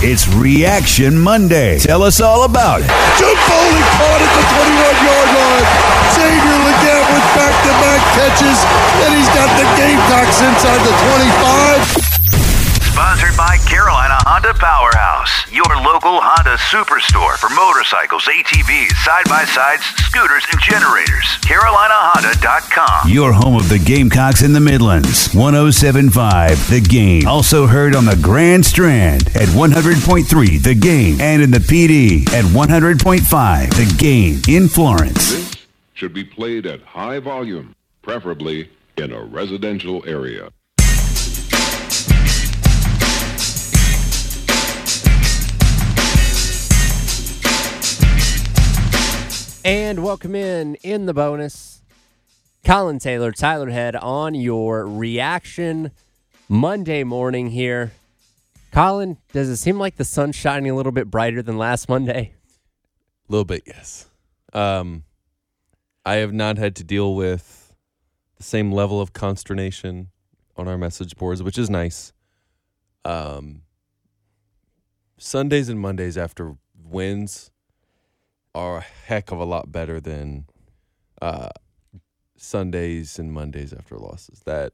It's Reaction Monday. Tell us all about it. Joe Foley caught at the 21-yard line. Xavier Legette with back-to-back catches. And he's got the Gamecocks inside the 25. Sponsored by Carolina Honda Powerhouse, your local Honda superstore for motorcycles, ATVs, side-by-sides, scooters, and generators. CarolinaHonda.com. Your home of the Gamecocks in the Midlands. 107.5 The Game. Also heard on the Grand Strand at 100.3 The Game and in the PD at 100.5 The Game in Florence. This should be played at high volume, preferably in a residential area. And welcome in The Bonus. Collyn Taylor, Tyler Head on your Reaction Monday morning here. Collyn, does it seem like the sun's shining a little bit brighter than last Monday? A little bit, yes. I have not had to deal with the same level of consternation on our message boards, which is nice. Sundays and Mondays after wins are a heck of a lot better than Sundays and Mondays after losses. That,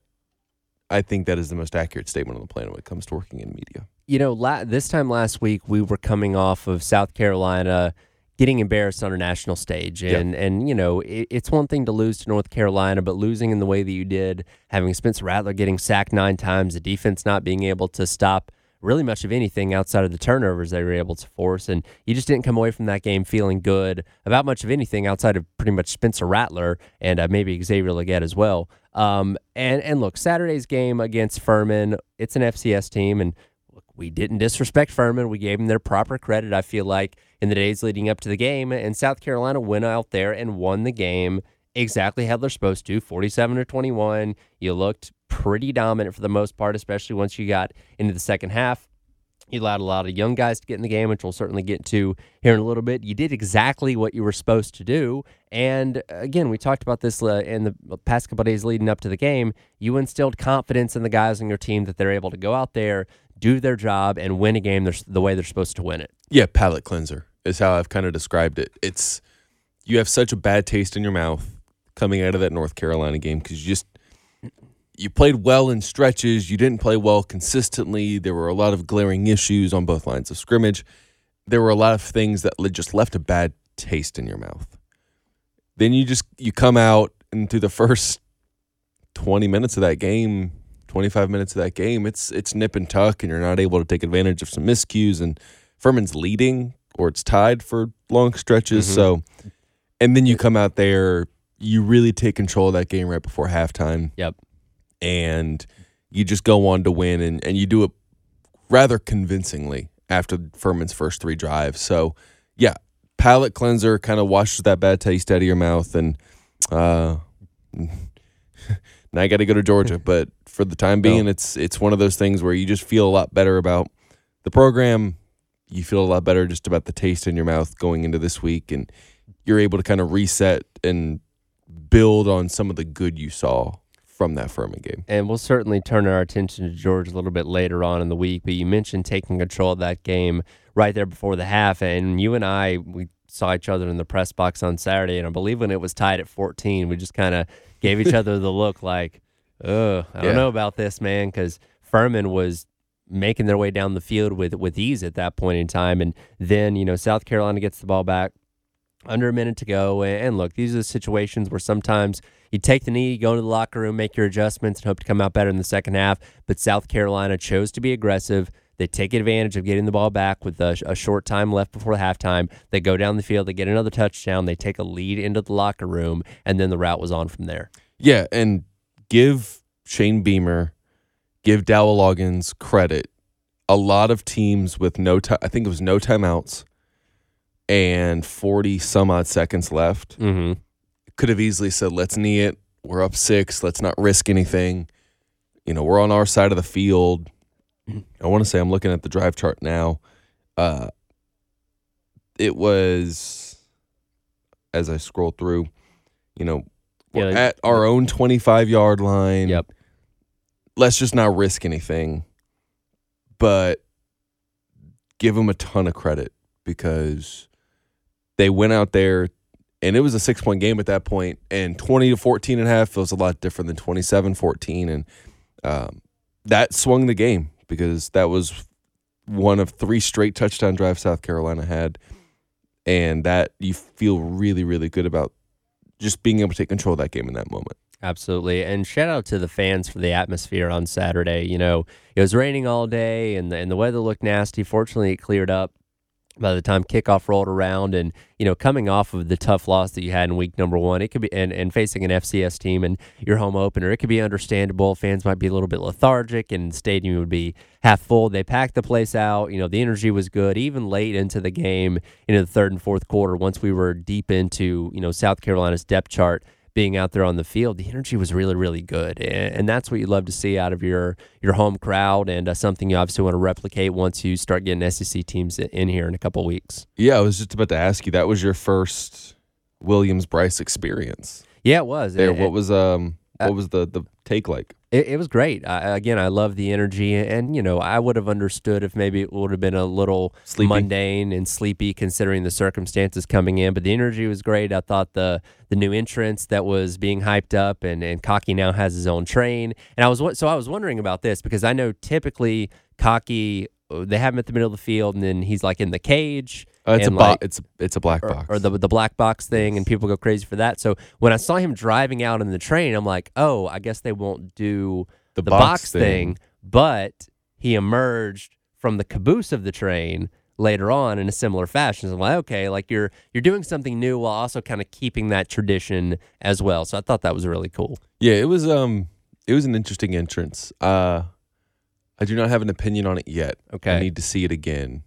I think that is the most accurate statement on the planet when it comes to working in media. You know, this time last week, we were coming off of South Carolina getting embarrassed on a national stage. And you know, it's one thing to lose to North Carolina, but losing in the way that you did, having Spencer Rattler getting sacked 9 times, the defense not being able to stop really much of anything outside of the turnovers they were able to force. And you just didn't come away from that game feeling good about much of anything outside of pretty much Spencer Rattler and maybe Xavier Legette as well. And look, Saturday's game against Furman, it's an FCS team. And look, we didn't disrespect Furman. We gave them their proper credit, I feel like, in the days leading up to the game. And South Carolina went out there and won the game exactly how they're supposed to, 47-21. You looked pretty dominant for the most part, especially once you got into the second half. You allowed a lot of young guys to get in the game, which we'll certainly get to here in a little bit. You did exactly what you were supposed to do. And again, we talked about this in the past couple of days leading up to the game. You instilled confidence in the guys on your team that they're able to go out there, do their job, and win a game the way they're supposed to win it. Yeah, palate cleanser is how I've kind of described it. It's, you have such a bad taste in your mouth coming out of that North Carolina game because you played well in stretches. You didn't play well consistently. There were a lot of glaring issues on both lines of scrimmage. There were a lot of things that just left a bad taste in your mouth. Then you come out, and through the first 20 minutes of that game, 25 minutes of that game, it's nip and tuck, and you're not able to take advantage of some miscues, and Furman's leading, or it's tied for long stretches. Mm-hmm. So, and then you come out there, you really take control of that game right before halftime. Yep. And you just go on to win, and you do it rather convincingly after Furman's first 3 drives. So, yeah, palate cleanser kind of washes that bad taste out of your mouth. And now I got to go to Georgia. But for the time being, it's one of those things where you just feel a lot better about the program. You feel a lot better just about the taste in your mouth going into this week. And you're able to kind of reset and build on some of the good you saw from that Furman game. And we'll certainly turn our attention to George a little bit later on in the week, but you mentioned taking control of that game right there before the half, and you and I, we saw each other in the press box on Saturday, and I believe when it was tied at 14, we just kind of gave each other the look like, oh, I don't know about this, man, because Furman was making their way down the field with ease at that point in time. And then, you know, South Carolina gets the ball back under a minute to go. And look, these are the situations where sometimes you take the knee, you go to the locker room, make your adjustments, and hope to come out better in the second half. But South Carolina chose to be aggressive. They take advantage of getting the ball back with a short time left before halftime. They go down the field. They get another touchdown. They take a lead into the locker room, and then the route was on from there. Yeah, and give Shane Beamer, give Dowell Loggains credit. A lot of teams with I think it was no timeouts and 40-some-odd seconds left, could have easily said, let's knee it. We're up 6. Let's not risk anything. You know, we're on our side of the field. I want to say I'm looking at the drive chart now. It was, as I scroll through, you know, we're at our own 25-yard line. Yep. Let's just not risk anything, but give them a ton of credit because they went out there, and it was a 6-point game at that point, and 20-14.5 feels a lot different than 27-14, and that swung the game. Because that was one of 3 straight touchdown drives South Carolina had. And that you feel really, really good about just being able to take control of that game in that moment. Absolutely. And shout out to the fans for the atmosphere on Saturday. You know, it was raining all day and the weather looked nasty. Fortunately, it cleared up by the time kickoff rolled around. And, you know, coming off of the tough loss that you had in week number 1, it could be and facing an FCS team and your home opener, it could be understandable. Fans might be a little bit lethargic, and the stadium would be half full. They packed the place out. You know, the energy was good. Even late into the game, into the third and fourth quarter, once we were deep into, you know, South Carolina's depth chart, being out there on the field, the energy was really, really good. And that's what you love to see out of your home crowd, and something you obviously want to replicate once you start getting SEC teams in here in a couple weeks. Yeah, I was just about to ask you, that was your first Williams-Brice experience. Yeah, it was. And what was the take like? It was great. I love the energy, and, you know, I would have understood if maybe it would have been a little sleepy, mundane and sleepy considering the circumstances coming in, but the energy was great. I thought the new entrance that was being hyped up, and Cocky now has his own train, and I was wondering about this because I know typically Cocky, they have him at the middle of the field, and then he's like in the cage. It's a black box. Or the black box thing, and people go crazy for that. So when I saw him driving out in the train, I'm like, oh, I guess they won't do the box thing. But he emerged from the caboose of the train later on in a similar fashion. So I'm like, okay, like you're doing something new while also kind of keeping that tradition as well. So I thought that was really cool. Yeah, it was an interesting entrance. I do not have an opinion on it yet. Okay. I need to see it again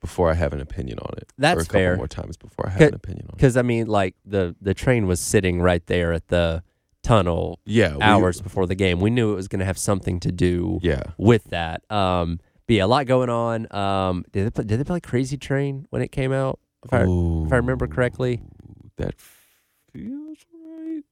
before I have an opinion on it. That's fair. Or a couple more times before I have an opinion on it. Because, I mean, like, the train was sitting right there at the tunnel hours before the game. We knew it was going to have something to do with that. But, yeah, a lot going on. Did they play Crazy Train when it came out, if I remember correctly? That feels right.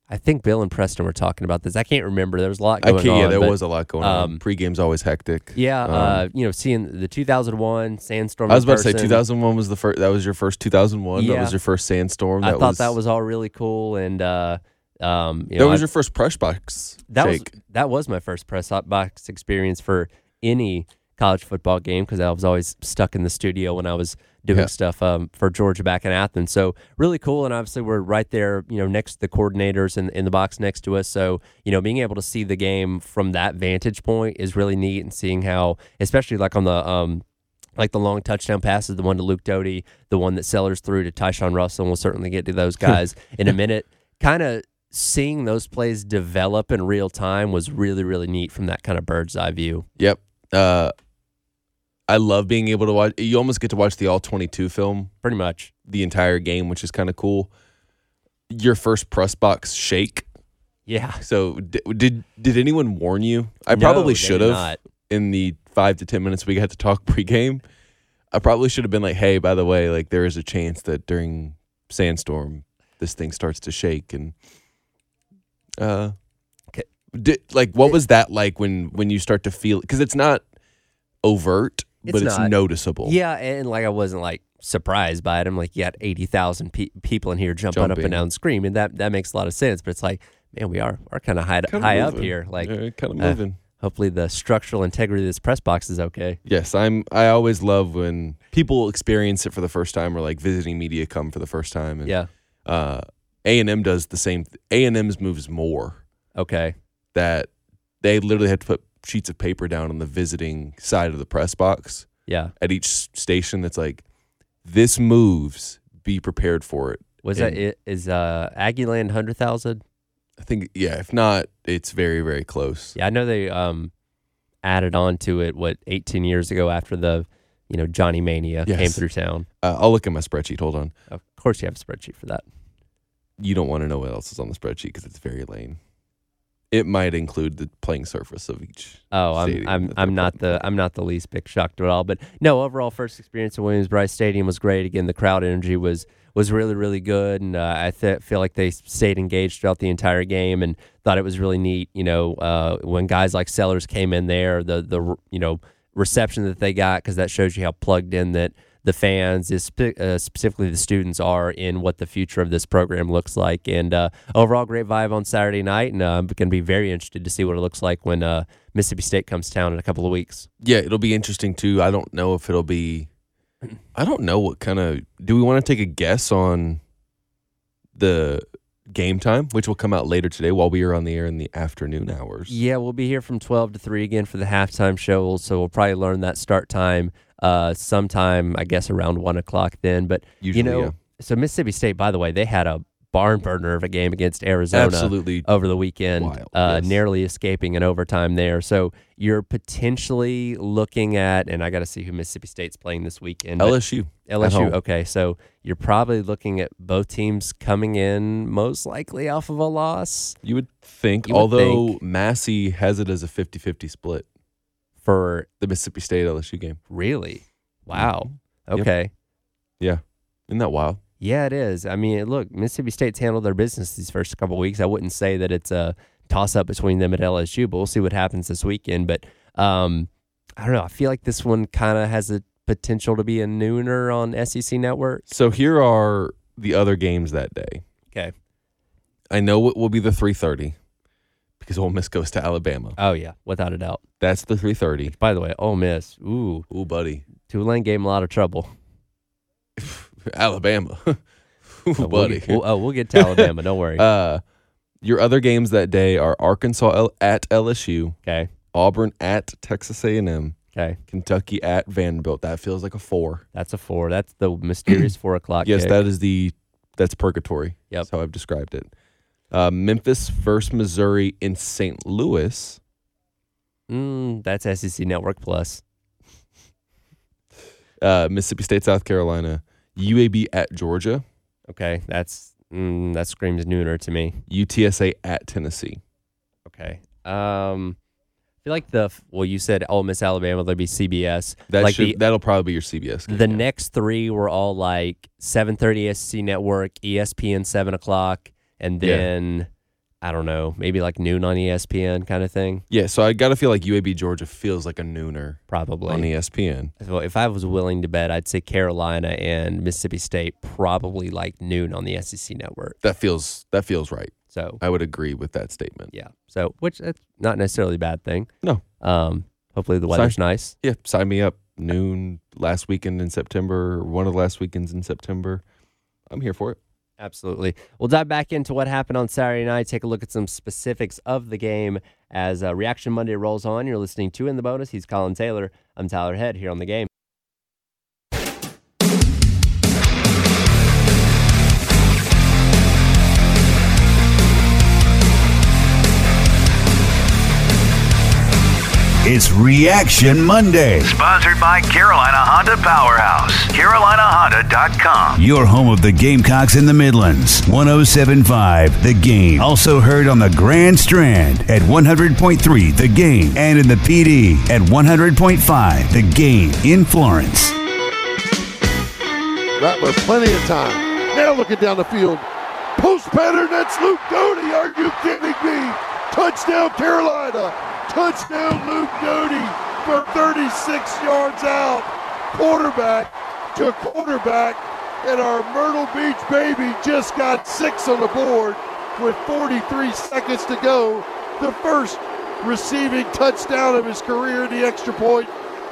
I think Bill and Preston were talking about this. I can't remember. There was a lot going on. Yeah, there was a lot going on. Pre-game's always hectic. Yeah, you know, seeing the 2001 sandstorm. I was about to say 2001 was the first. That was your first 2001. Yeah. That was your first sandstorm. I thought that was all really cool. And that was your first press box. That was my first press box experience for any college football game, because I was always stuck in the studio when I was doing stuff for Georgia back in Athens. So really cool, and obviously we're right there, you know, next to the coordinators in the box next to us. So, you know, being able to see the game from that vantage point is really neat, and seeing how, especially like on the the long touchdown passes, the one to Luke Doty, the one that Sellers threw to Tyshawn Russell, and we'll certainly get to those guys in a minute. Kind of seeing those plays develop in real time was really, really neat from that kind of bird's eye view. Yep. I love being able to watch. You almost get to watch the all 22 film, pretty much the entire game, which is kind of cool. Your first press box shake, yeah. So did anyone warn you? Probably should have. In the 5 to 10 minutes we got to talk pregame, I probably should have been like, "Hey, by the way, like there is a chance that during sandstorm, this thing starts to shake." And what was that like when you start to feel? Because it's not overt. But it's noticeable. Yeah, and like I wasn't like surprised by it. I'm like, you got 80,000 people in here jumping up and down and screaming. That makes a lot of sense. But it's like, man, we are kind of high up here. Like, yeah, kind of moving. Hopefully the structural integrity of this press box is okay. Yes, I always love when people experience it for the first time, or like visiting media come for the first time. And, yeah. A&M does the same. A&M's moves more. Okay. That they literally have to put sheets of paper down on the visiting side of the press box. Yeah. At each station, that's like, this moves, be prepared for it. Is Aggieland 100,000? I think, yeah, if not, it's very, very close. Yeah, I know they added on to it, 18 years ago after the, Johnny Mania came through town. I'll look at my spreadsheet. Hold on. Of course you have a spreadsheet for that. You don't want to know what else is on the spreadsheet because it's very lame. It might include the playing surface of each. Oh, I'm not the least bit shocked at all. But no, overall first experience at Williams-Brice Stadium was great. Again, the crowd energy was really, really good, and I feel like they stayed engaged throughout the entire game, and thought it was really neat. When guys like Sellers came in there, the reception that they got, because that shows you how plugged in that the fans, specifically the students, are in what the future of this program looks like. And overall, great vibe on Saturday night, and I'm going to be very interested to see what it looks like when Mississippi State comes to town in a couple of weeks. Yeah, it'll be interesting, too. I don't know if it'll be – I don't know what kind of – do we want to take a guess on the – game time, which will come out later today while we are on the air in the afternoon hours. Yeah, we'll be here from 12 to 3 again for the halftime show, so we'll probably learn that start time sometime, I guess, around 1 o'clock then. But, so Mississippi State, by the way, they had a barn burner of a game against Arizona absolutely over the weekend, wild, yes. Narrowly escaping in overtime there. So you're potentially looking at, and I got to see who Mississippi State's playing this weekend. LSU, okay. So you're probably looking at both teams coming in most likely off of a loss. You would think. Massey has it as a 50-50 split for the Mississippi State LSU game. Really? Wow. Mm-hmm. Okay. Yep. Yeah. Isn't that wild? Yeah, it is. I mean, look, Mississippi State's handled their business these first couple of weeks. I wouldn't say that it's a toss-up between them at LSU, but we'll see what happens this weekend. But I don't know. I feel like this one kind of has a potential to be a nooner on SEC Network. So here are the other games that day. Okay. I know it will be the 3:30 because Ole Miss goes to Alabama. Oh, yeah, without a doubt. That's the 3:30. Which, by the way, Ole Miss. Ooh, buddy. Tulane gave him a lot of trouble. Alabama. Buddy. We'll get to Alabama. Don't worry. Your other games that day are Arkansas at LSU. Okay. Auburn at Texas A&M. Okay. Kentucky at Vanderbilt. That feels like a 4. That's a 4. That's the mysterious 4 o'clock. Yes, kick. That's purgatory. Yep. That's how I've described it. Memphis versus Missouri in St. Louis. That's SEC Network Plus. Mississippi State, South Carolina. UAB at Georgia. Okay, that screams nooner to me. UTSA at Tennessee. Okay. I feel like you said Ole Miss, Alabama, there'll be CBS. That'll probably be your CBS game. The next three were all like 7:30 SEC Network, ESPN 7 o'clock, and then, I don't know, maybe like noon on ESPN kind of thing. Yeah, so I got to feel like UAB Georgia feels like a nooner. Probably. On ESPN. So if I was willing to bet, I'd say Carolina and Mississippi State probably like noon on the SEC Network. That feels right. So I would agree with that statement. Yeah. So, which that's not necessarily a bad thing. No. Hopefully the weather's nice. Yeah, sign me up. Noon last weekend in September, one of the last weekends in September. I'm here for it. Absolutely. We'll dive back into what happened on Saturday night, take a look at some specifics of the game as Reaction Monday rolls on. You're listening to In the Bonus. He's Collyn Taylor. I'm Tyler Head here on The Game. It's Reaction Monday. Sponsored by Carolina Honda Powerhouse. CarolinaHonda.com. Your home of the Gamecocks in the Midlands. 107.5 The Game. Also heard on the Grand Strand at 100.3 The Game. And in the PD at 100.5 The Game in Florence. Rattler, plenty of time. Now looking down the field. Post pattern, that's Luke Doty. Are you kidding me? Touchdown, Carolina. Touchdown, Luke Doty, from 36 yards out. Quarterback to a quarterback, and our Myrtle Beach baby just got six on the board with 43 seconds to go. The first receiving touchdown of his career, the extra point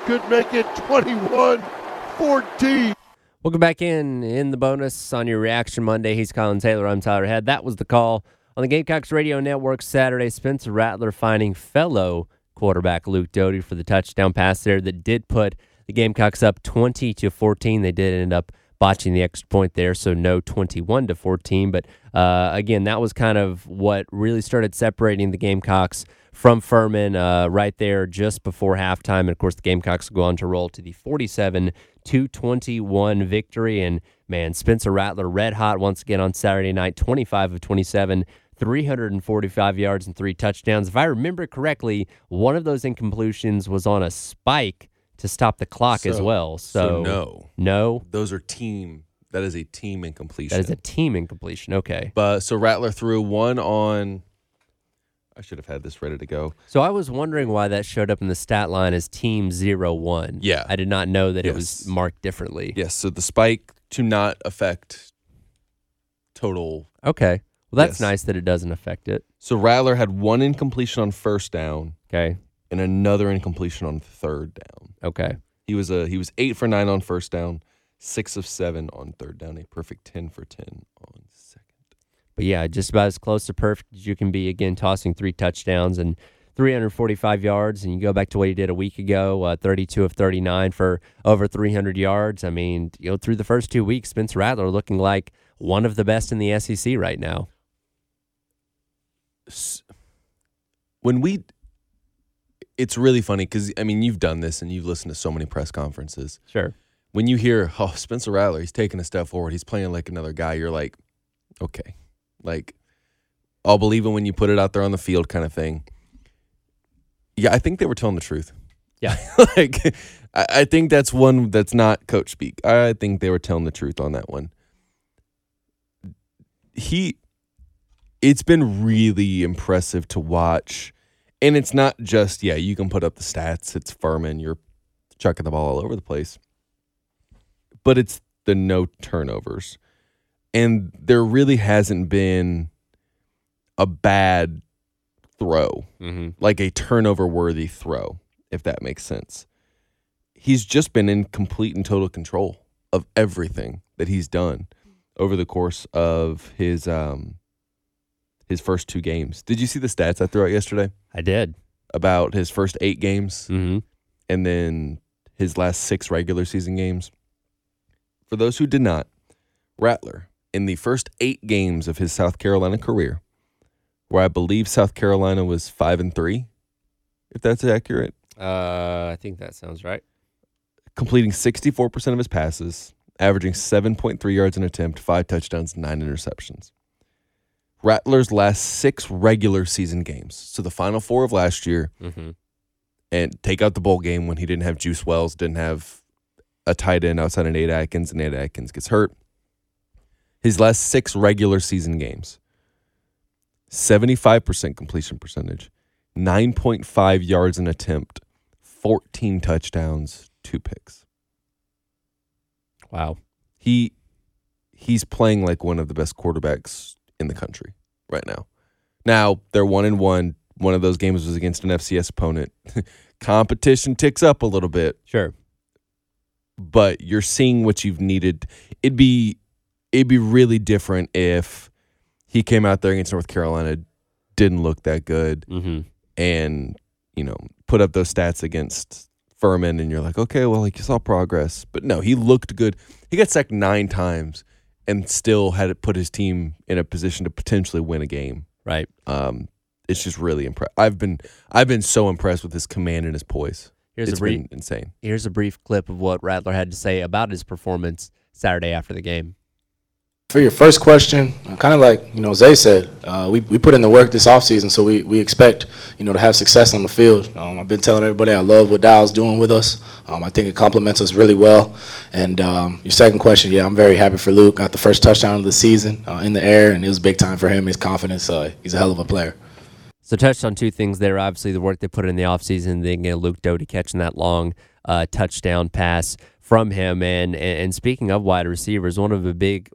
could make it 21-14. Welcome back in the bonus on your Reaction Monday. He's Collyn Taylor. I'm Tyler Head. That was the call on the Gamecocks Radio Network Saturday. Spencer Rattler finding fellow quarterback Luke Doty for the touchdown pass there that did put the Gamecocks up 20-14. They did end up botching the extra point there, so no 21-14. But again, that was kind of what really started separating the Gamecocks from Furman right there just before halftime. And, of course, the Gamecocks go on to roll to the 47-21 victory. And, man, Spencer Rattler red hot once again on Saturday night, 25 of 27, 345 yards and three touchdowns. If I remember correctly, one of those incompletions was on a spike to stop the clock as well. So no. Those are team. That is a team incompletion. Okay. But so Rattler threw one on... I should have had this ready to go. So I was wondering why that showed up in the stat line as team 0-1. Yeah. I did not know that it was marked differently. Yes, so the spike to not affect total. Okay. Well, that's nice that it doesn't affect it. So Rattler had one incompletion on first down. Okay. And another incompletion on third down. Okay. He was 8 for 9 on first down, 6 of 7 on third down, a perfect 10 for 10 on second. But, yeah, just about as close to perfect as you can be, again, tossing three touchdowns and 345 yards. And you go back to what he did a week ago, 32 of 39 for over 300 yards. I mean, you know, through the first 2 weeks, Spencer Rattler looking like one of the best in the SEC right now. It's really funny because, I mean, you've done this and you've listened to so many press conferences. Sure. When you hear, oh, Spencer Rattler, he's taking a step forward, he's playing like another guy, you're like, okay. Like, I'll believe it when you put it out there on the field kind of thing. Yeah, I think they were telling the truth. Yeah. I think that's one that's not coach speak. I think they were telling the truth on that one. It's been really impressive to watch. And it's not just, you can put up the stats. It's Furman. You're chucking the ball all over the place. But it's the no turnovers. And there really hasn't been a bad throw, like a turnover-worthy throw, if that makes sense. He's just been in complete and total control of everything that he's done over the course of his first 2 games. Did you see the stats I threw out yesterday? I did. About his first 8 games and then his last 6 regular season games. For those who did not, Rattler, in the first 8 games of his South Carolina career, where I believe South Carolina was 5-3, if that's accurate. I think that sounds right. Completing 64% of his passes, averaging 7.3 yards an attempt, 5 touchdowns, 9 interceptions. Rattler's last 6 regular season games, so the final 4 of last year, and take out the bowl game when he didn't have Juice Wells, didn't have a tight end outside of Nate Atkins, and Nate Atkins gets hurt. His last 6 regular season games, 75% completion percentage, 9.5 yards an attempt, 14 touchdowns, 2 picks. Wow. He's playing like one of the best quarterbacks in the country right now. Now, they're 1-1. One of those games was against an FCS opponent. Competition ticks up a little bit. Sure. But you're seeing what you've needed. It'd be really different if he came out there against North Carolina, didn't look that good, and, you know, put up those stats against Furman, and you're like, okay, well, like, you saw progress. But no, he looked good. He got sacked 9 times and still had to put his team in a position to potentially win a game. Right. It's just really impressive. I've been so impressed with his command and his poise. It's been insane. Here's a brief clip of what Rattler had to say about his performance Saturday after the game. For your first question, kind of like, you know, Zay said, we put in the work this offseason, so we expect, you know, to have success on the field. I've been telling everybody I love what Dowell's doing with us. I think it complements us really well. And your second question, I'm very happy for Luke. Got the first touchdown of the season in the air, and it was big time for him, his confidence. He's a hell of a player. So touched on 2 things there. Obviously, the work they put in the offseason, then Luke Doty catching that long touchdown pass from him. And speaking of wide receivers, one of the big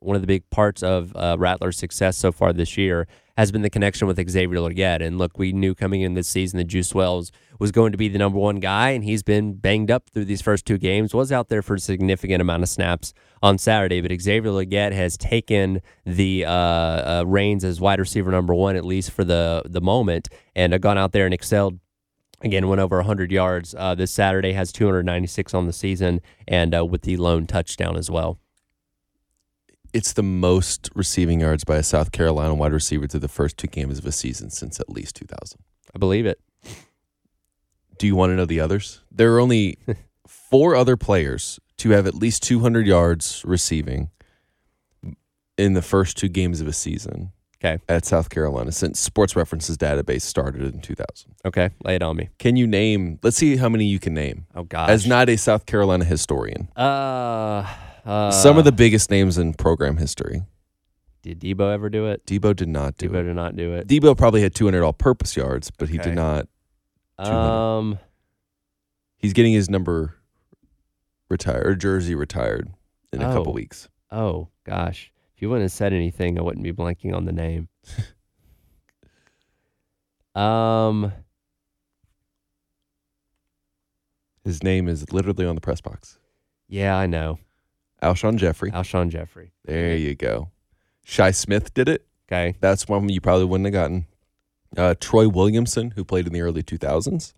parts of Rattler's success so far this year has been the connection with Xavier Legette. And look, we knew coming in this season that Juice Wells was going to be the number one guy, and he's been banged up through these first two games, was out there for a significant amount of snaps on Saturday. But Xavier Legette has taken the reins as wide receiver number one, at least for the moment, and gone out there and excelled. Again, went over 100 yards this Saturday, has 296 on the season, and with the lone touchdown as well. It's the most receiving yards by a South Carolina wide receiver through the first two games of a season since at least 2000. I believe it. Do you want to know the others? There are only four other players to have at least 200 yards receiving in the first two games of a season. Okay. At South Carolina since Sports References database started in 2000. Okay, lay it on me. Can you name? Let's see how many you can name. Oh gosh. As not a South Carolina historian, some of the biggest names in program history. Did Debo ever do it? Debo did not do it. Debo did not do it. Debo probably had 200 all-purpose yards, but okay. He did not. 200. He's getting his number retired, or jersey retired, in a couple weeks. Oh gosh. If you wouldn't have said anything, I wouldn't be blanking on the name. His name is literally on the press box. Yeah, I know. Alshon Jeffrey. There you go. Shi Smith did it. Okay. That's one you probably wouldn't have gotten. Troy Williamson, who played in the early 2000s,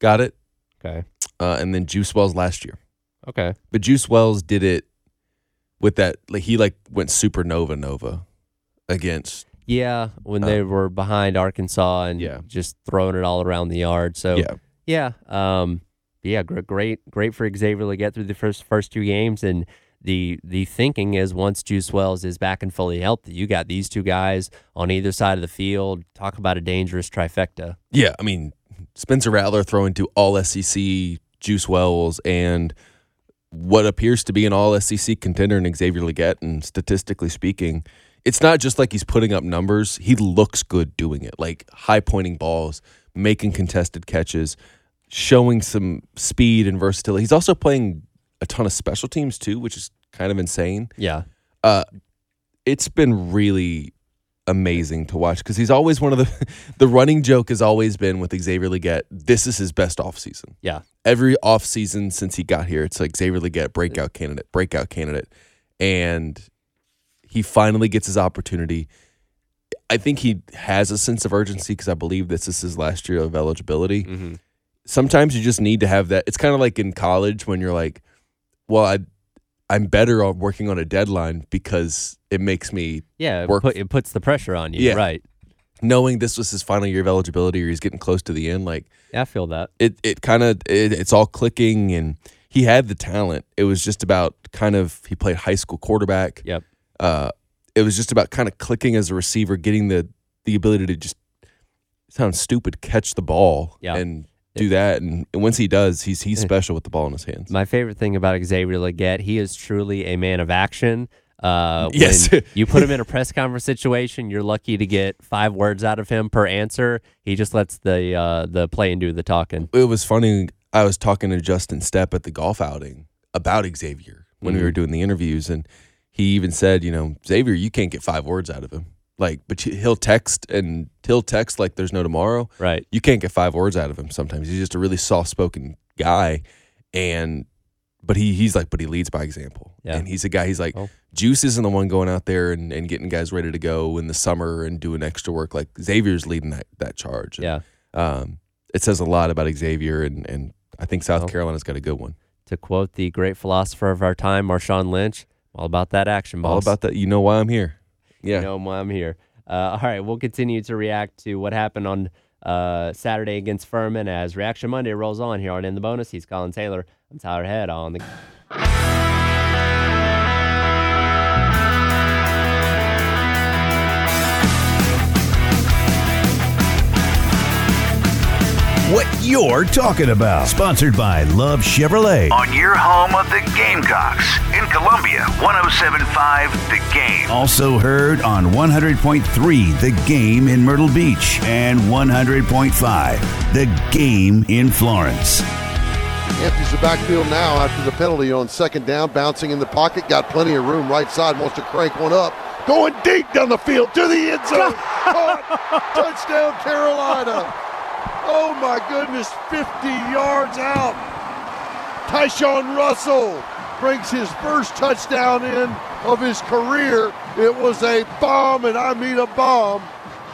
got it. Okay. And then Juice Wells last year. Okay. But Juice Wells did it with that, he went supernova against. Yeah, when they were behind Arkansas and just throwing it all around the yard. So great for Xavier Legette through the first two games. And the thinking is once Juice Wells is back and fully healthy, you got these two guys on either side of the field. Talk about a dangerous trifecta. Yeah, I mean Spencer Rattler throwing to all SEC Juice Wells and what appears to be an all-SEC contender in Xavier Legette, and statistically speaking, it's not just like he's putting up numbers. He looks good doing it, like high-pointing balls, making contested catches, showing some speed and versatility. He's also playing a ton of special teams, too, which is kind of insane. Yeah. It's been really amazing to watch because he's always one of the – the running joke has always been with Xavier Legette, this is his best offseason. Yeah. Every offseason since he got here, it's like Xavier Legette, breakout candidate. And he finally gets his opportunity. I think he has a sense of urgency because I believe this is his last year of eligibility. Mm-hmm. Sometimes you just need to have that. It's kind of like in college when you're like, well, I'm better off working on a deadline because it makes me work. It puts the pressure on you, right? Knowing this was his final year of eligibility or he's getting close to the end, I feel that. It's all clicking, and he had the talent. It was just about he played high school quarterback. Yep. It was just about kind of clicking as a receiver, getting the ability to just sound stupid, catch the ball and do that. And once he does, he's special with the ball in his hands. My favorite thing about Xavier Legette, he is truly a man of action. Yes. When you put him in a press conference situation, you're lucky to get 5 words out of him per answer. He just lets the play and do the talking. It was funny. I was talking to Justin Stepp at the golf outing about Xavier when we were doing the interviews, and he even said, Xavier, you can't get 5 words out of him. But he'll text like there's no tomorrow. Right. You can't get 5 words out of him sometimes. He's just a really soft-spoken guy, but he leads by example. Yeah. And he's a guy, Juice isn't the one going out there and getting guys ready to go in the summer and doing extra work. Xavier's leading that charge. And, it says a lot about Xavier, and I think South Carolina's got a good one. To quote the great philosopher of our time, Marshawn Lynch, all about that action, boss. All about that. You know why I'm here. Yeah. You know why I'm here. All right, we'll continue to react to what happened on Saturday against Furman as Reaction Monday rolls on here on In the Bonus. He's Collyn Taylor. I'm Tyler Head on the... What you're talking about. Sponsored by Love Chevrolet. On your home of the Gamecocks. In Columbia, 107.5 The Game. Also heard on 100.3 The Game in Myrtle Beach. And 100.5 The Game in Florence. Empties the backfield now after the penalty on second down. Bouncing in the pocket. Got plenty of room. Right side wants to crank one up. Going deep down the field to the end zone. Touchdown, Carolina. Oh, my goodness. 50 yards out. Tyshawn Russell brings his first touchdown in of his career. It was a bomb, and I mean a bomb,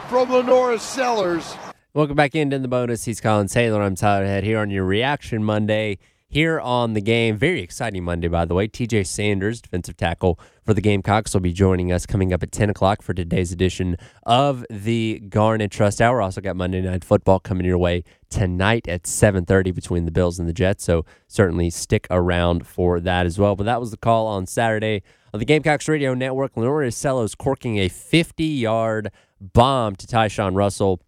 from LaNorris Sellers. Welcome back into In The Bonus. He's Collyn Taylor. I'm Tyler Head here on your Reaction Monday here on The Game. Very exciting Monday, by the way. TJ Sanders, defensive tackle for the Gamecocks, will be joining us coming up at 10 o'clock for today's edition of the Garnet Trust Hour. Also got Monday Night Football coming your way tonight at 7:30 between the Bills and the Jets, so certainly stick around for that as well. But that was the call on Saturday on the Gamecocks Radio Network. LaNorris Sellers corking a 50-yard bomb to Tyshawn Russell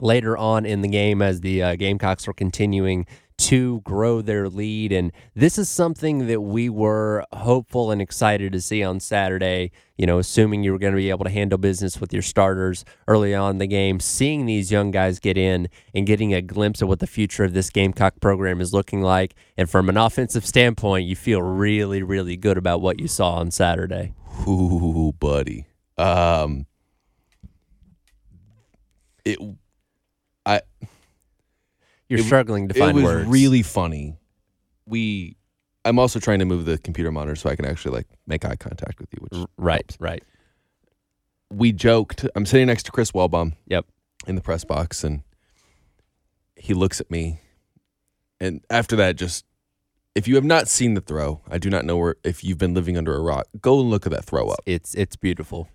later on in the game as the Gamecocks were continuing to grow their lead. And this is something that we were hopeful and excited to see on Saturday, you know, assuming you were going to be able to handle business with your starters early on in the game, seeing these young guys get in and getting a glimpse of what the future of this Gamecock program is looking like. And from an offensive standpoint, you feel really, really good about what you saw on Saturday. Ooh, buddy. Struggling to find words. It was really funny. I'm also trying to move the computer monitor so I can actually make eye contact with you. Which helps. Right. We joked. I'm sitting next to Chris Wahlbaum. Yep. In the press box, and he looks at me, and after that, just if you have not seen the throw, I do not know where. If you've been living under a rock, go and look at that throw up. It's beautiful.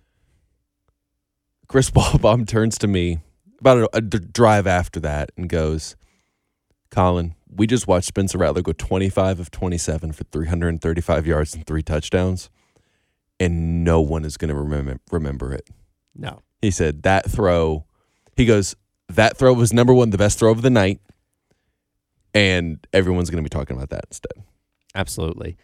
Chris Wahlbaum turns to me about a drive after that and goes, "Collyn, we just watched Spencer Rattler go 25 of 27 for 335 yards and 3 touchdowns, and no one is going to remember it." No. He said, that throw, he goes, that throw was number one, the best throw of the night, and everyone's going to be talking about that instead. Absolutely.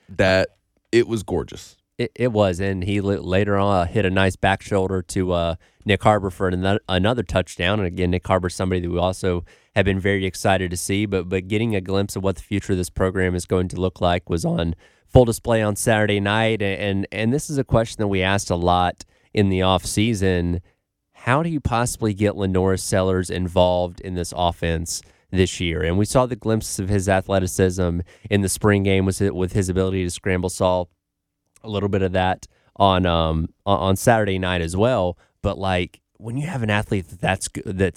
It was gorgeous. It was, and he later on hit a nice back shoulder to Nick Harbour for another touchdown. And again, Nick Harbour, somebody that we also have been very excited to see, but getting a glimpse of what the future of this program is going to look like was on full display on Saturday night. And this is a question that we asked a lot in the offseason. How do you possibly get LaNorris Sellers involved in this offense this year? And we saw the glimpses of his athleticism in the spring game with his ability to scramble salt. A little bit of that on Saturday night as well, but when you have an athlete that's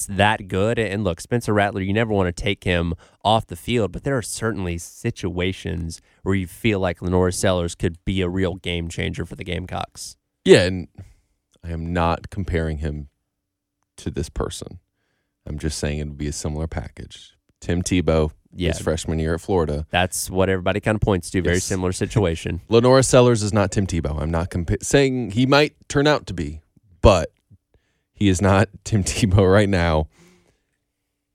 that good, and look, Spencer Rattler, you never want to take him off the field, but there are certainly situations where you feel like LaNorris Sellers could be a real game changer for the Gamecocks. Yeah, and I am not comparing him to this person. I'm just saying it would be a similar package. Tim Tebow. Yeah. His freshman year at Florida. That's what everybody kind of points to. Very similar situation. LaNorris Sellers is not Tim Tebow. I'm not saying he might turn out to be, but he is not Tim Tebow right now.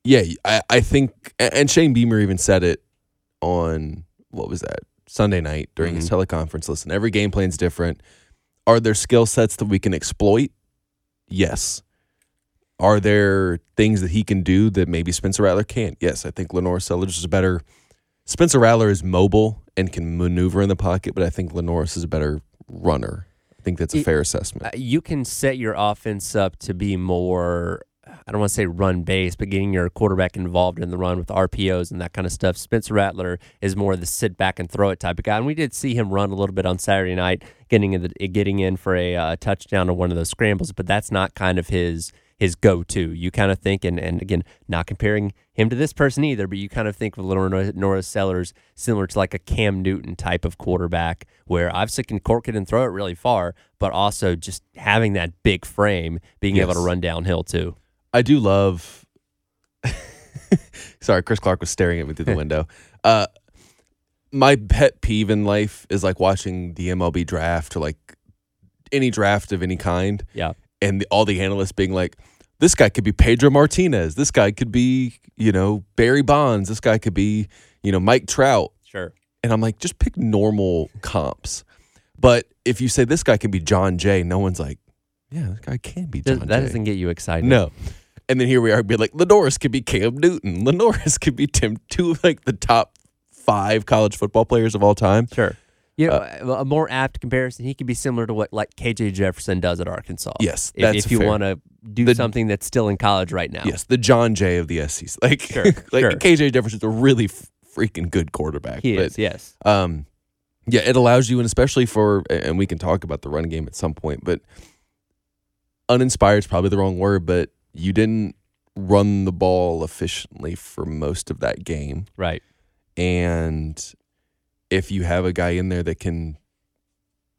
Yeah, I think, and Shane Beamer even said it on, what was that, Sunday night during his teleconference. Listen, every game plan's different. Are there skill sets that we can exploit? Yes. Are there things that he can do that maybe Spencer Rattler can't? Yes, I think LaNorris Sellers is a better... Spencer Rattler is mobile and can maneuver in the pocket, but I think LaNorris is a better runner. I think that's a fair assessment. You can set your offense up to be more, I don't want to say run-based, but getting your quarterback involved in the run with RPOs and that kind of stuff. Spencer Rattler is more the sit-back-and-throw-it type of guy, and we did see him run a little bit on Saturday night, getting in for a touchdown on one of those scrambles, but that's not kind of his go-to. You kind of think, and again, not comparing him to this person either, but you kind of think of LaNorris Sellers similar to a Cam Newton type of quarterback where obviously can cork it and throw it really far, but also just having that big frame, being able to run downhill too. I do love... Sorry, Chris Clark was staring at me through the window. My pet peeve in life is watching the MLB draft or any draft of any kind. Yeah. And all the analysts being this guy could be Pedro Martinez. This guy could be, Barry Bonds. This guy could be, Mike Trout. Sure. And I'm just pick normal comps. But if you say this guy can be John Jay, no one's yeah, this guy can be John Jay. That doesn't get you excited. No. And then here we are being LaNorris could be Cam Newton. LaNorris could be two of the top 5 college football players of all time. Sure. You know, a more apt comparison, he could be similar to what like KJ Jefferson does at Arkansas. Yes, that's if you want to do something that's still in college right now. Yes, the John Jay of the SEC. Like, sure, like sure. KJ Jefferson's a really freaking good quarterback. He is, yes. Yeah, it allows you, and especially for, and we can talk about the run game at some point, but uninspired is probably the wrong word, but you didn't run the ball efficiently for most of that game. Right. And if you have a guy in there that can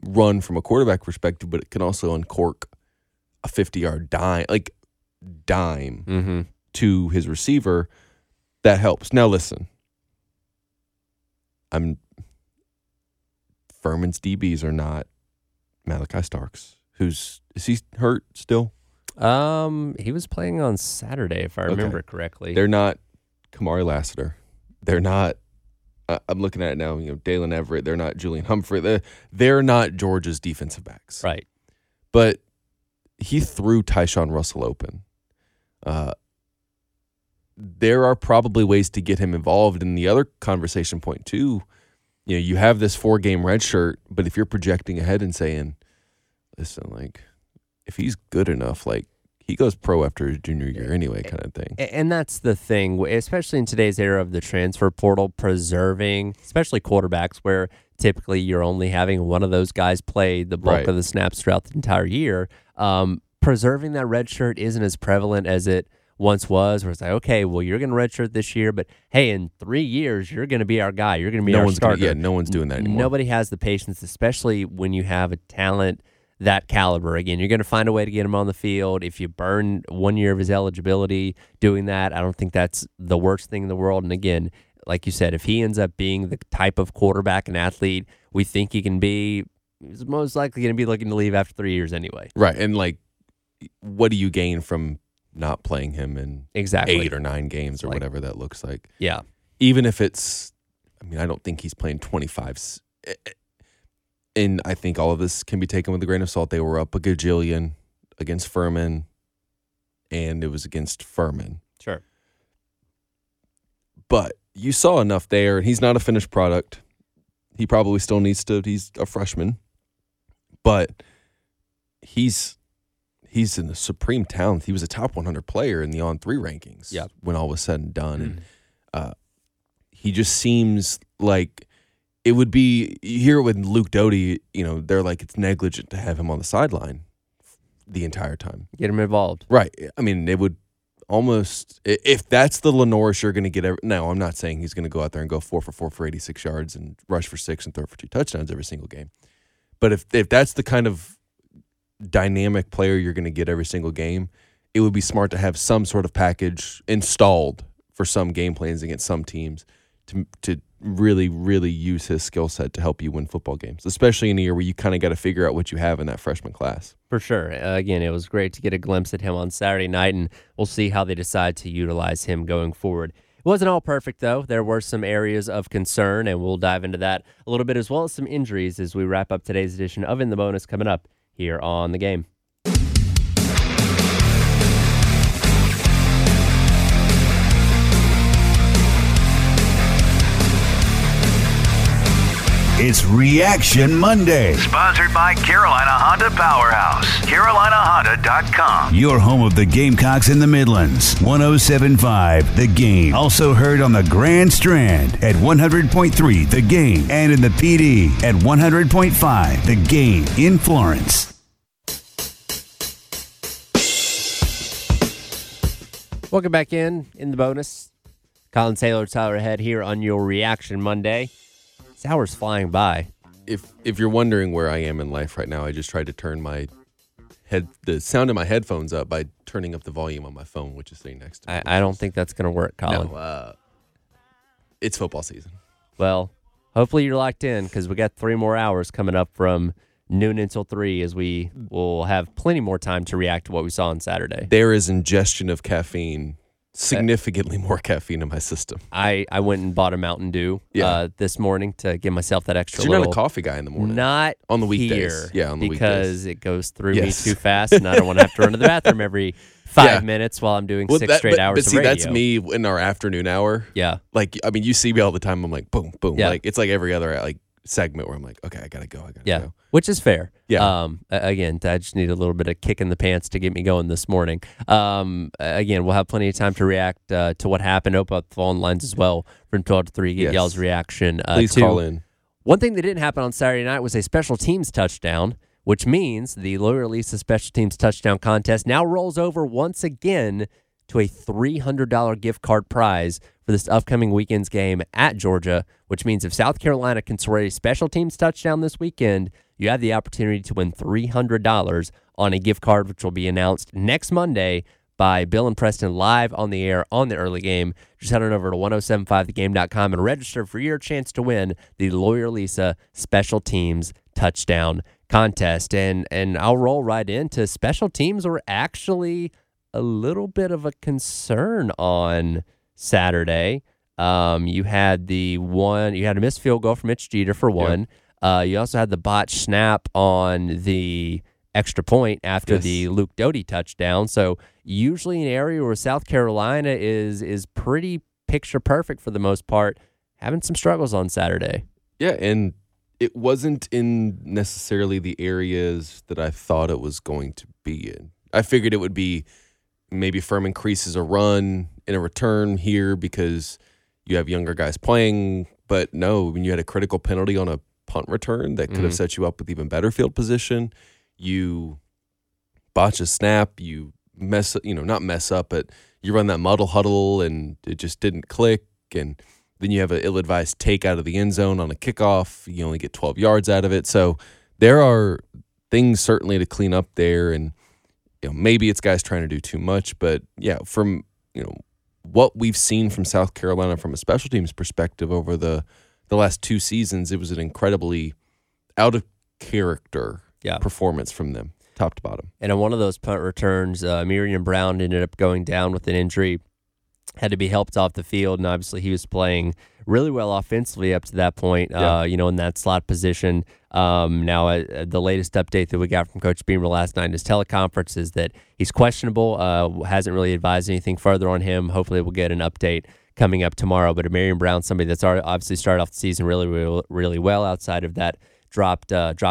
run from a quarterback perspective, but it can also uncork a 50-yard dime mm-hmm. to his receiver, that helps. Now, listen, Furman's DBs are not Malaki Starks. Is he hurt still? He was playing on Saturday, if I remember correctly. They're not Kamari Lassiter. They're not. I'm looking at it now, Dalen Everett. They're not Julian Humphrey. They're not Georgia's defensive backs. Right. But he threw Tyshawn Russell open. There are probably ways to get him involved. And the other conversation point, too, you have this 4-game red shirt, but if you're projecting ahead and saying, listen, if he's good enough, he goes pro after his junior year anyway, kind of thing. And that's the thing, especially in today's era of the transfer portal, preserving, especially quarterbacks, where typically you're only having one of those guys play the bulk of the snaps throughout the entire year. Preserving that red shirt isn't as prevalent as it once was, where it's you're going to redshirt this year, but hey, in 3 years, you're going to be our guy. You're going to be our starter. No one's doing that anymore. Nobody has the patience, especially when you have a talent that caliber. Again, you're going to find a way to get him on the field. If you burn 1 year of his eligibility doing that, I don't think that's the worst thing in the world. And again, like you said, if he ends up being the type of quarterback and athlete we think he can be, he's most likely going to be looking to leave after 3 years anyway. Right, and what do you gain from not playing him in 8 or 9 games or whatever that looks like? Yeah. Even if it's, I don't think he's playing 25. And I think all of this can be taken with a grain of salt. They were up a gajillion against Furman, and it was against Furman. Sure. But you saw enough there, and he's not a finished product. He probably still needs to. He's a freshman. But he's in the supreme talent. He was a top 100 player in the on-3 rankings when all was said and done. Mm-hmm. And he just seems like... It would be, you hear it with Luke Doty, they're it's negligent to have him on the sideline the entire time. Get him involved. Right. It would almost, if that's the LaNorris you're going to get, now I'm not saying he's going to go out there and go 4 for 4 for 86 yards and rush for 6 and throw for 2 touchdowns every single game. But if that's the kind of dynamic player you're going to get every single game, it would be smart to have some sort of package installed for some game plans against some teams to really, really use his skill set to help you win football games, especially in a year where you kind of got to figure out what you have in that freshman class. For sure. Again, it was great to get a glimpse at him on Saturday night, and we'll see how they decide to utilize him going forward. It wasn't all perfect, though. There were some areas of concern, and we'll dive into that a little bit, as well as some injuries as we wrap up today's edition of In the Bonus, coming up here on The Game. It's Reaction Monday. Sponsored by Carolina Honda Powerhouse. CarolinaHonda.com. Your home of the Gamecocks in the Midlands. 107.5 The Game. Also heard on the Grand Strand at 100.3 The Game. And in the PD at 100.5 The Game in Florence. Welcome back in the bonus. Collyn Taylor, Tyler Head here on your Reaction Monday. This hour's flying by. If you're wondering where I am in life right now, I just tried to turn the sound in my headphones up by turning up the volume on my phone, which is sitting next to me. I don't think that's going to work, Collyn. No, it's football season. Well, hopefully you're locked in, because we got 3 more hours coming up from noon until 3, as we will have plenty more time to react to what we saw on Saturday. There is ingestion of caffeine significantly more caffeine in my system. I went and bought a Mountain Dew this morning to give myself that extra little. You're not a coffee guy in the morning. Not on the weekdays. Yeah, on the weekdays. Because it goes through me too fast, and I don't want to have to run to the bathroom every 5 minutes while I'm doing six straight hours of radio. But see, that's me in our afternoon hour. Yeah. Like, I mean, you see me all the time. I'm like, boom, boom. Yeah. Like, it's like every other segment where I'm like, okay, I gotta go. Which is fair. Yeah. Again, I just need a little bit of kick in the pants to get me going this morning. Again, we'll have plenty of time to react to what happened. Open up the phone lines as well from 12 to 3. Get y'all's reaction. Please call in. One thing that didn't happen on Saturday night was a special teams touchdown, which means the Lawyer Lisa special teams touchdown contest now rolls over once again to a $300 gift card prize for this upcoming weekend's game at Georgia, which means if South Carolina can score a special teams touchdown this weekend, you have the opportunity to win $300 on a gift card, which will be announced next Monday by Bill and Preston live on the air on the early game. Just head on over to 107.5thegame.com and register for your chance to win the Lawyer Lisa special teams touchdown contest. And I'll roll right into special teams were actually a little bit of a concern on Saturday. You had a missed field goal from Mitch Jeter for one. Yep. You also had the botched snap on the extra point after the Luke Doty touchdown. So usually an area where South Carolina is pretty picture perfect for the most part, having some struggles on Saturday. Yeah, and it wasn't in necessarily the areas that I thought it was going to be in. I figured it would be maybe Furman creases a run and a return here because you have younger guys playing. But no, when you had a critical penalty on a punt return that could have set you up with even better field position, you botch a snap, you not mess up, but you run that muddle huddle and it just didn't click. And then you have an ill-advised take out of the end zone on a kickoff. You only get 12 yards out of it. So there are things certainly to clean up there. And maybe it's guys trying to do too much, but from what we've seen from South Carolina from a special teams perspective over the last two seasons, it was an incredibly out of character performance from them, top to bottom. And on one of those punt returns, Miriam Brown ended up going down with an injury, had to be helped off the field, and obviously he was playing really well offensively up to that point, in that slot position. Now, the latest update that we got from Coach Beamer last night in his teleconference is that he's questionable, hasn't really advised anything further on him. Hopefully we'll get an update coming up tomorrow. But Miriam Brown, somebody that's obviously started off the season really, really, really well outside of that dropped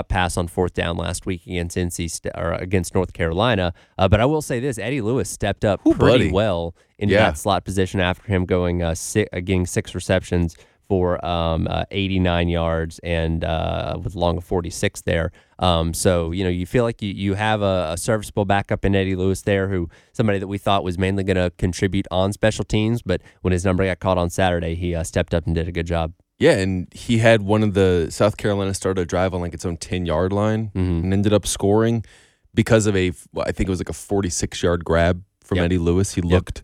pass on fourth down last week against against North Carolina. But I will say this, Eddie Lewis stepped up well into that slot position after him going getting six receptions for 89 yards and with long of 46 there. So, you feel like you have a serviceable backup in Eddie Lewis there, who somebody that we thought was mainly going to contribute on special teams, but when his number got caught on Saturday, he stepped up and did a good job. Yeah, and he had one of the South Carolina started a drive on its own 10-yard line and ended up scoring because of I think it was like a 46-yard grab from Eddie Lewis. He looked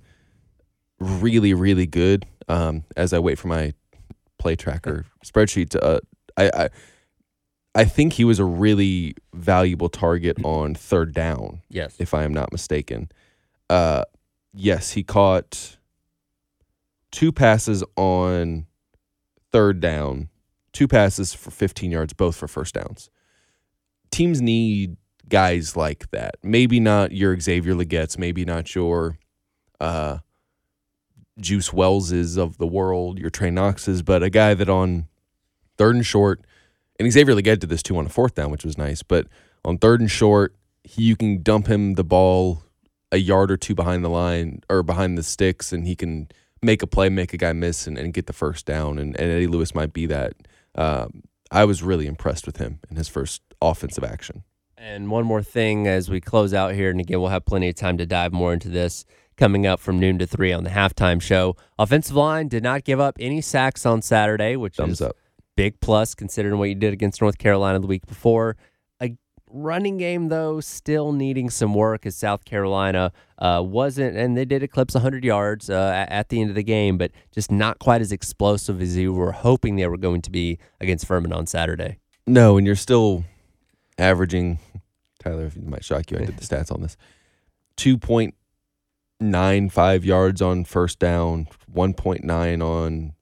really, really good. As I wait for my play tracker spreadsheet, I think he was a really valuable target on third down. Yes, if I am not mistaken. Yes, he caught two passes on third down, two passes for 15 yards, both for first downs. Teams need guys like that. Maybe not your Xavier Legettes, maybe not your Juice Wellses of the world, your Trey Knoxes, but a guy that on third and short, and Xavier Legette did this too on a fourth down, which was nice, but on third and short, you can dump him the ball a yard or two behind the line or behind the sticks, and he can make a play, make a guy miss, and get the first down, and Eddie Lewis might be that. I was really impressed with him in his first offensive action. And one more thing as we close out here, and again, we'll have plenty of time to dive more into this coming up from noon to 3 on the halftime show. Offensive line did not give up any sacks on Saturday, which is big plus considering what you did against North Carolina the week before. Running game, though, still needing some work as South Carolina wasn't, and they did eclipse 100 yards at the end of the game, but just not quite as explosive as you were hoping they were going to be against Furman on Saturday. No, and you're still averaging, Tyler, if it might shock you, I did the stats on this, 2.8 9.5 yards on first down, 1.9 on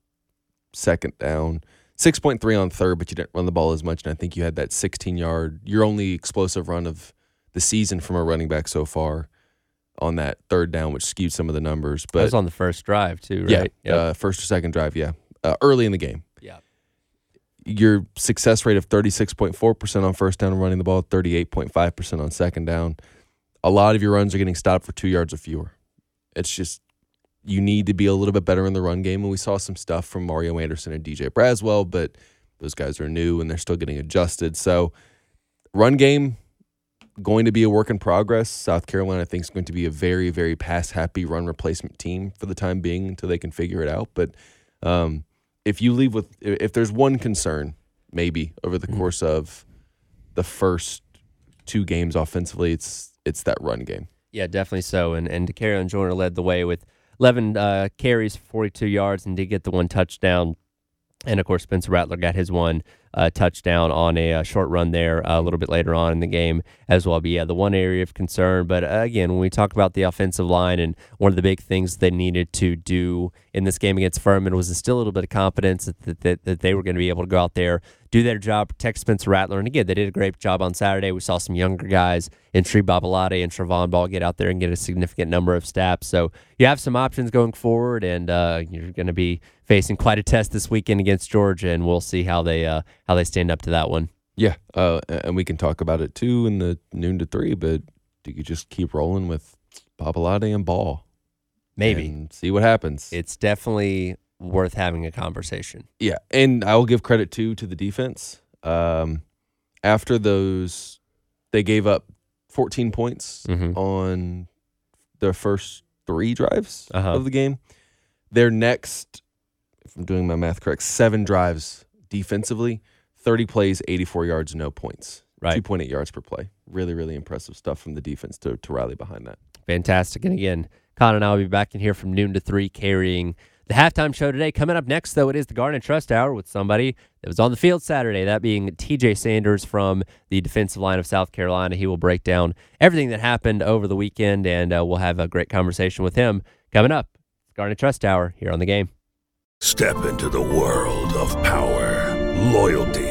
second down, 6.3 on third, but you didn't run the ball as much. And I think you had that 16-yard, your only explosive run of the season from a running back so far on that third down, which skewed some of the numbers. But that was on the first drive too, right? Yeah, first or second drive, yeah. Early in the game. Yeah. Your success rate of 36.4% on first down running the ball, 38.5% on second down. A lot of your runs are getting stopped for 2 yards or fewer. It's just you need to be a little bit better in the run game. And we saw some stuff from Mario Anderson and DJ Braswell, but those guys are new and they're still getting adjusted. So run game, going to be a work in progress. South Carolina, I think, is going to be a very, very pass-happy run replacement team for the time being until they can figure it out. But if there's one concern, maybe, over the course of the first two games offensively, it's that run game. Yeah, definitely so. And DeCaro and Joyner led the way with 11 carries for 42 yards and did get the one touchdown. And, of course, Spencer Rattler got his one touchdown on a short run there a little bit later on in the game as well. But, yeah, the one area of concern. But, again, when we talk about the offensive line and one of the big things they needed to do in this game against Furman was instill a little bit of confidence that they were going to be able to go out there, do their job, protect Spencer Rattler. And, again, they did a great job on Saturday. We saw some younger guys in Tree Babalade and Trevon Ball get out there and get a significant number of snaps. So you have some options going forward, and you're going to be facing quite a test this weekend against Georgia, and we'll see how they stand up to that one. Yeah, and we can talk about it too in the noon to 3, but do you just keep rolling with Babalade and Ball? Maybe. And see what happens. It's definitely worth having a conversation. Yeah, and I will give credit too to the defense. After those, they gave up 14 points on their first three drives of the game. Their next, if I'm doing my math correct, 7 drives defensively, 30 plays, 84 yards, no points. Right. 2.8 yards per play. Really, really impressive stuff from the defense to rally behind that. Fantastic. And again, Con and I will be back in here from noon to 3 carrying the halftime show today. Coming up next, though, it is the Garden and Trust Hour with somebody that was on the field Saturday, that being TJ Sanders from the defensive line of South Carolina. He will break down everything that happened over the weekend, and we'll have a great conversation with him coming up. Garden and Trust Hour here on The Game. Step into the world of power, loyalty,